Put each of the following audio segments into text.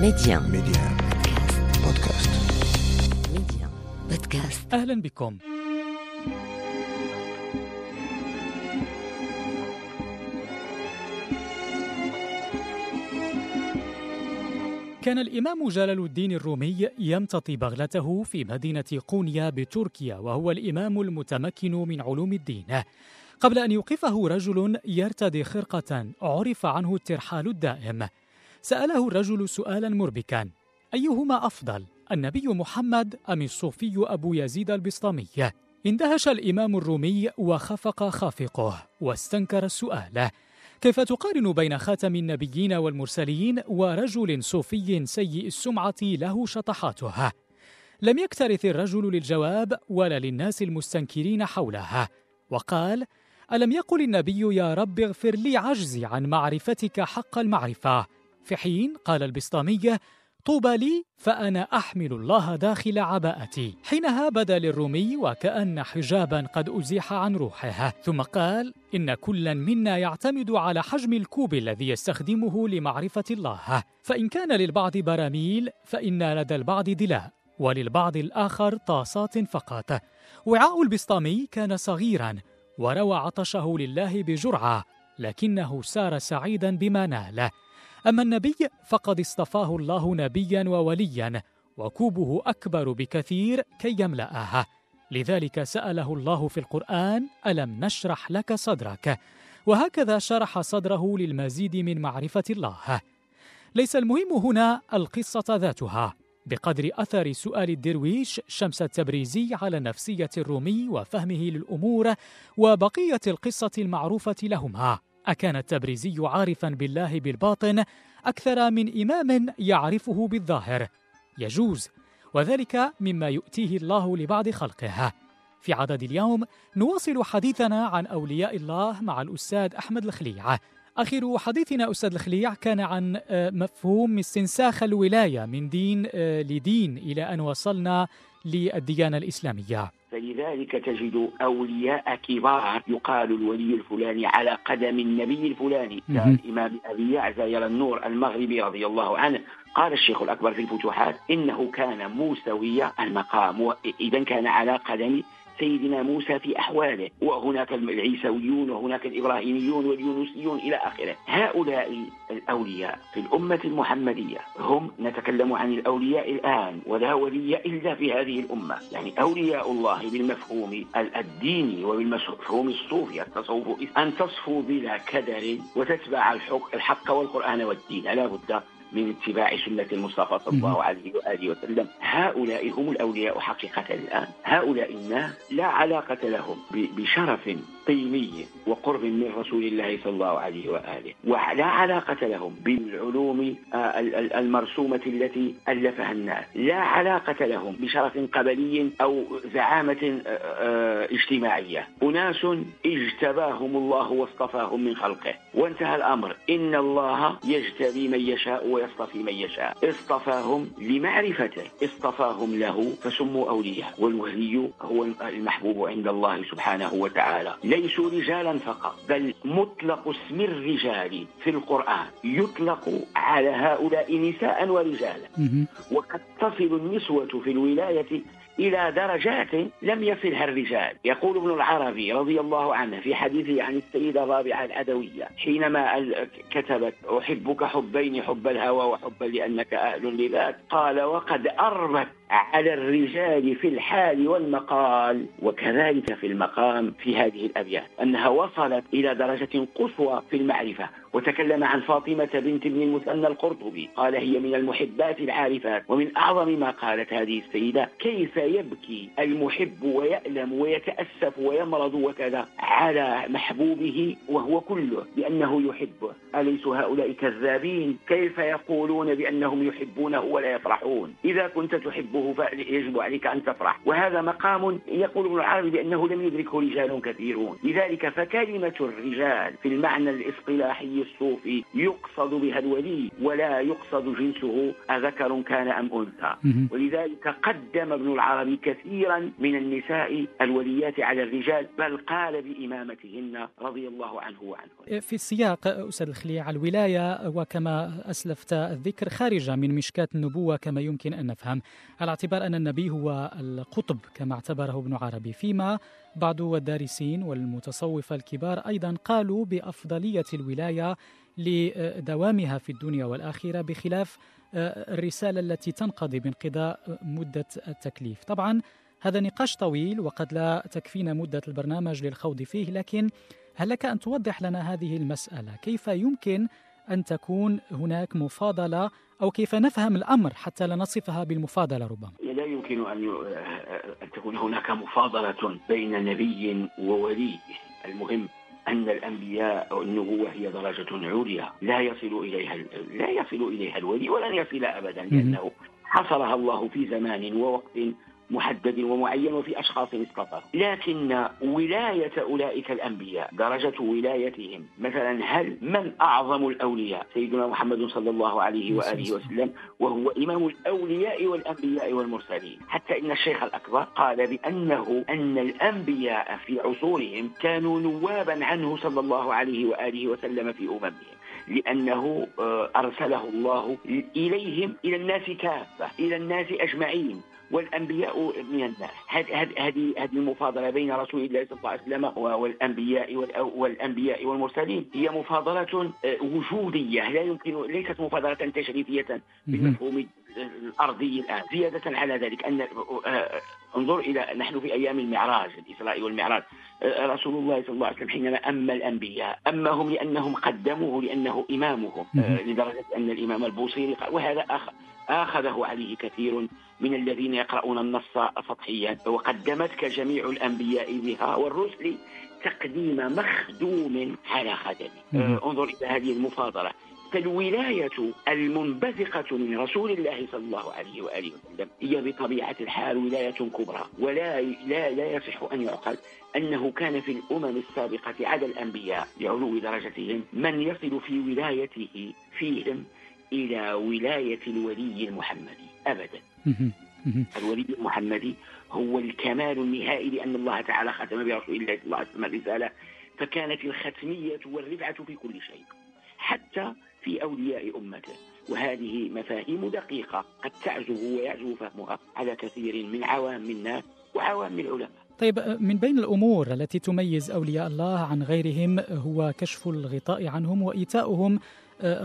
ميديان بودكاست. ميديان بودكاست، أهلا بكم. كان الإمام جلال الدين الرومي يمتطي بغلته في مدينة قونيا بتركيا، وهو الإمام المتمكن من علوم الدين، قبل أن يوقفه رجل يرتدي خرقة عرف عنه الترحال الدائم. سأله الرجل سؤالا مربكا: أيهما أفضل، النبي محمد أم الصوفي أبو يزيد البسطامي؟ اندهش الإمام الرومي وخفق خافقه واستنكر السؤال. كيف تقارن بين خاتم النبيين والمرسلين ورجل صوفي سيء السمعة له شطحاتها؟ لم يكترث الرجل للجواب ولا للناس المستنكرين حولها، وقال: ألم يقل النبي يا رب اغفر لي عجزي عن معرفتك حق المعرفة؟ في حين قال البسطامي: طوبى لي فأنا أحمل الله داخل عباءتي. حينها بدا للرومي وكأن حجابا قد أزيح عن روحه، ثم قال: إن كلا منا يعتمد على حجم الكوب الذي يستخدمه لمعرفة الله، فإن كان للبعض براميل فإن لدى البعض دلاء، وللبعض الآخر طاسات فقط. وعاء البسطامي كان صغيرا وروى عطشه لله بجرعة، لكنه سار سعيدا بما ناله. أما النبي فقد اصطفاه الله نبيا ووليا، وكوبه أكبر بكثير كي يملأها، لذلك سأله الله في القرآن: ألم نشرح لك صدرك؟ وهكذا شرح صدره للمزيد من معرفة الله. ليس المهم هنا القصة ذاتها بقدر أثر سؤال الدرويش شمس التبريزي على نفسية الرومي وفهمه للأمور وبقية القصة المعروفة لهما. أكان التبريزي عارفاً بالله بالباطن أكثر من إمام يعرفه بالظاهر؟ يجوز، وذلك مما يؤتيه الله لبعض خلقه. في عدد اليوم نواصل حديثنا عن أولياء الله مع الأستاذ أحمد الخليعة. آخر حديثنا أستاذ الخليع كان عن مفهوم استنساخ الولاية من دين لدين إلى أن وصلنا للديانة الإسلامية. فلذلك تجد أولياء كبار يقال الولي الفلاني على قدم النبي الفلاني، كالإمام أبي يعزى يرى النور المغربي رضي الله عنه. قال الشيخ الأكبر في الفتوحات: إنه كان موسوي المقام، إذن كان على قدم سيدنا موسى في أحواله. وهناك العيسويون وهناك الإبراهيميون واليونسيون إلى آخره. هؤلاء الأولياء في الأمة المحمدية هم، نتكلم عن الأولياء الآن، ولا ولي إلا في هذه الأمة. يعني أولياء الله بالمفهوم الديني وبالمفهوم الصوفي التصوف، أن تصفوا بلا كدر وتتبع الحق والقرآن والدين، لا بد من اتباع سنة المصطفى صلى الله عليه وآله وسلم. هؤلاء هم الأولياء حقيقة الآن. هؤلاء الناس لا علاقة لهم بشرف قيمي وقرب من رسول الله صلى الله عليه وآله، ولا علاقة لهم بالعلوم المرسومة التي ألفها الناس، لا علاقة لهم بشرف قبلي أو زعامة اجتماعية. أناس اجتباهم الله واصطفاهم من خلقه، وانتهى الأمر. إن الله يجتبي من يشاء ويصطفي من يشاء. اصطفاهم لمعرفته، اصطفاهم له، فسموا أولياء. والولي هو المحبوب عند الله سبحانه وتعالى، ليسوا رجالا فقط، بل مطلق اسم الرجال في القرآن يطلق على هؤلاء نساء ورجالا. وقد تصل النسوة في الولاية إلى درجات لم يصلها الرجال. يقول ابن العربي رضي الله عنه في حديثه عن السيدة رابعة العدوية حينما كتبت: أحبك حبين، حب الهوى وحب لأنك أهل لذاك. قال: وقد أربت على الرجال في الحال والمقال، وكذلك في المقام. في هذه الأبيات أنها وصلت إلى درجة قصوى في المعرفة. وتكلم عن فاطمة بنت بن مثنى القرطبي، قال: هي من المحبات العارفات. ومن أعظم ما قالت هذه السيدة: كيف يبكي المحب ويألم ويتأسف ويمرض وكذا على محبوبه وهو كله لأنه يحبه، أليس هؤلاء كذابين؟ كيف يقولون بأنهم يحبونه ولا يفرحون؟ إذا كنت تحب تحبه فيجب عليك أن تفرح. وهذا مقام يقول ابن العربي بأنه لم يدركه رجال كثيرون. لذلك فكلمة الرجال في المعنى الاصطلاحي الصوفي يقصد بها الولي ولا يقصد جنسه أذكر كان أم أنثى. ولذلك قدم ابن العربي كثيرا من النساء الوليات على الرجال، بل قال بإمامتهن رضي الله عنه وعنه. في السياق أستاذ الخليعة، الولاية وكما أسلفت الذكر خارجة من مشكات النبوة كما يمكن أن نفهم، على اعتبار أن النبي هو القطب كما اعتبره ابن عربي، فيما بعض الدارسين والمتصوفة الكبار أيضا قالوا بأفضلية الولاية لدوامها في الدنيا والآخرة، بخلاف الرسالة التي تنقضي بانقضاء مدة التكليف. طبعا هذا نقاش طويل وقد لا تكفينا مدة البرنامج للخوض فيه، لكن هل لك أن توضح لنا هذه المسألة؟ كيف يمكن أن تكون هناك مفاضلة، أو كيف نفهم الأمر حتى لا نصفها بالمفاضلة؟ ربما لا يمكن أن تكون هناك مفاضلة بين نبي وولي. المهم أن الأنبياء والنبوة هي درجة عليا لا يصل إليها الولي ولن يصل أبدا، لأنه حصرها الله في زمان ووقت محدد ومعين وفي أشخاص اصطفى. لكن ولاية أولئك الأنبياء، درجة ولايتهم، مثلا هل من أعظم الأولياء؟ سيدنا محمد صلى الله عليه وآله وسلم، وهو إمام الأولياء والأنبياء والمرسلين. حتى إن الشيخ الأكبر قال بأنه أن الأنبياء في عصورهم كانوا نوابا عنه صلى الله عليه وآله وسلم في أممهم، لأنه أرسله الله إليهم، إلى الناس كافة، إلى الناس أجمعين، والأنبياء من الناس. هذه المفاضلة بين رسول الله صلى الله عليه وسلم والأنبياء والمرسلين هي مفاضلة وجودية، ليست مفاضلة تشريفية بالمفهوم الأرضي الآن. زيادة على ذلك أن انظر إلى نحن في أيام المعراج، الإسراء والمعراج، رسول الله صلى الله عليه وسلم حينما أما الأنبياء أمهم لأنهم قدموه، لأنه إمامهم، لدرجة أن الإمام البوصيري قال، وهذا أخذه عليه كثير من الذين يقرؤون النص سطحيا، وقدمتك جميع الأنبياء بها والرسل تقديم مخدوم على خدمه. انظر إلى هذه المفاضلة. فالولاية المنبثقة من رسول الله صلى الله عليه وآله وسلم هي بطبيعة الحال ولاية كبرى، ولا لا يصح أن يعقل أنه كان في الأمم السابقة عدا الأنبياء لعلو درجتهم من يصل في ولايته فيهم إلى ولاية الولي المحمدي أبدا. الولي المحمدي هو الكمال النهائي، لأن الله تعالى ختم برسول الله صلى الله عليه وسلم الرسالة، فكانت الختمية والرفعة في كل شيء حتى في أولياء أمته. وهذه مفاهيم دقيقة قد تعزف ويعزف فهمها على كثير من عوام الناس وعوام العلماء. طيب، من بين الأمور التي تميز أولياء الله عن غيرهم هو كشف الغطاء عنهم وإيتاؤهم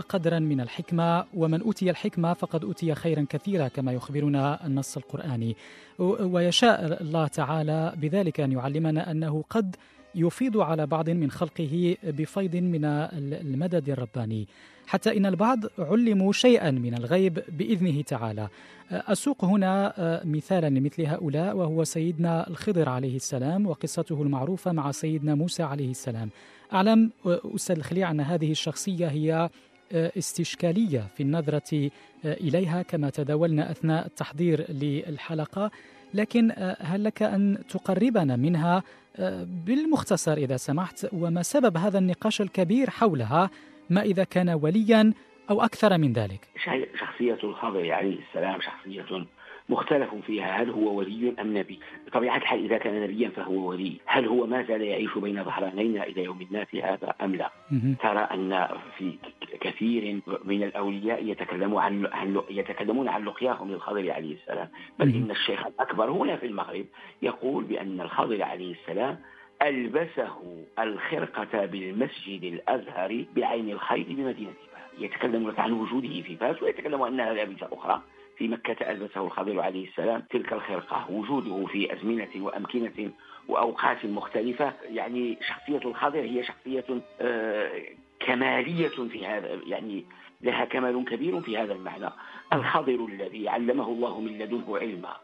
قدرا من الحكمة، ومن أوتي الحكمة فقد أوتي خيرا كثيرا كما يخبرنا النص القرآني، ويشاء الله تعالى بذلك أن يعلمنا أنه قد يفيض على بعض من خلقه بفيض من المدد الرباني، حتى إن البعض علموا شيئا من الغيب بإذنه تعالى. أسوق هنا مثالا لمثل هؤلاء، وهو سيدنا الخضر عليه السلام وقصته المعروفة مع سيدنا موسى عليه السلام. أعلم أستاذ الخليعة أن هذه الشخصية هي استشكالية في النظرة إليها كما تداولنا أثناء التحضير للحلقة، لكن هل لك أن تقربنا منها بالمختصر إذا سمحت، وما سبب هذا النقاش الكبير حولها، ما إذا كان وليا أو أكثر من ذلك؟ شخصية الخضر عليه السلام شخصية مختلف فيها، هل هو ولي أم نبي؟ بطبيعة الحال إذا كان نبيا فهو ولي. هل هو ما زال يعيش بين ظهرانينا إلى يوم الناس هذا أم لا؟ ترى أن في كثير من الأولياء يتكلمون عن لقياهم للخضر عليه السلام، بل إن الشيخ الأكبر هنا في المغرب يقول بأن الخضر عليه السلام ألبسه الخرقة بالمسجد الأزهر بعين الخير بمدينة فاس. يتكلم لك عن وجوده في فاس، ويتكلم أنها لابسة أخرى في مكة ألبسه الخضر عليه السلام تلك الخرقة. وجوده في أزمنة وأمكنة وأوقات مختلفة، يعني شخصية الخضر هي شخصية كمالية في هذا، يعني لها كمال كبير في هذا المعنى. الخضر الذي علمه الله من لدنه علما،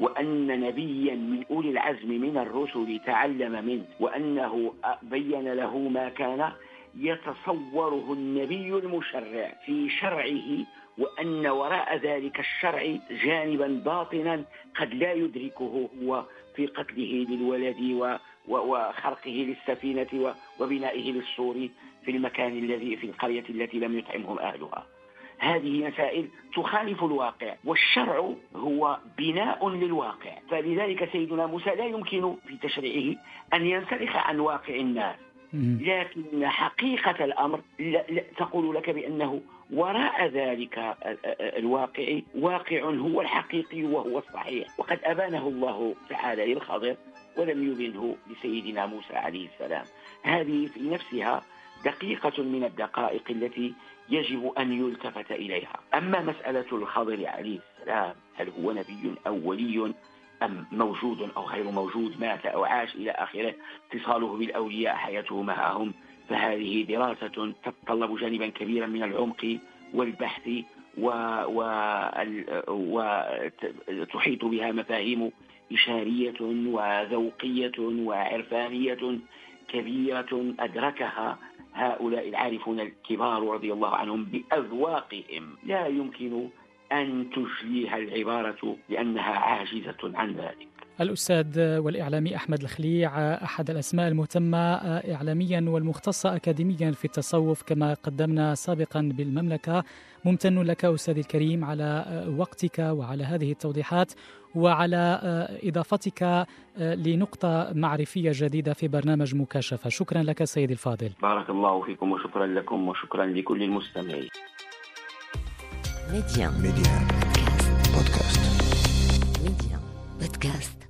وأن نبيا من أولي العزم من الرسل تعلم منه، وأنه بين له ما كان يتصوره النبي المشرع في شرعه، وأن وراء ذلك الشرع جانبا باطنا قد لا يدركه هو في قتله للولد وخرقه للسفينة وبنائه للسور في المكان الذي في القرية التي لم يطعمهم أهلها. هذه مسائل تخالف الواقع، والشرع هو بناء للواقع، فلذلك سيدنا موسى لا يمكن في تشريعه أن ينسلخ عن واقع الناس. لكن حقيقة الأمر تقول لك بأنه وراء ذلك الواقع واقع هو الحقيقي وهو الصحيح، وقد أبانه الله تعالى للخضر ولم يبنه لسيدنا موسى عليه السلام. هذه في نفسها دقيقة من الدقائق التي يجب أن يلتفت إليها. أما مسألة الخضر عليه السلام، هل هو نبي أولي أم موجود أو غير موجود، مات أو عاش إلى آخره، اتصاله بالأولياء، حياته معهم، فهذه دراسة تتطلب جانبا كبيرا من العمق والبحث وتحيط بها مفاهيم إشارية وذوقية وعرفانية كبيرة أدركها هؤلاء العارفون الكبار رضي الله عنهم بأذواقهم، لا يمكن أن تجليها العبارة لأنها عاجزة عن ذلك. الأستاذ والإعلامي أحمد الخليعة أحد الأسماء المهتمة إعلاميا والمختصة أكاديميا في التصوف كما قدمنا سابقا بالمملكة، ممتن لك أستاذ الكريم على وقتك وعلى هذه التوضيحات وعلى إضافتك لنقطة معرفية جديدة في برنامج مكاشفة. شكرا لك سيدي الفاضل. بارك الله فيكم وشكرا لكم وشكرا لكل المستمعين. ميديا بودكاست.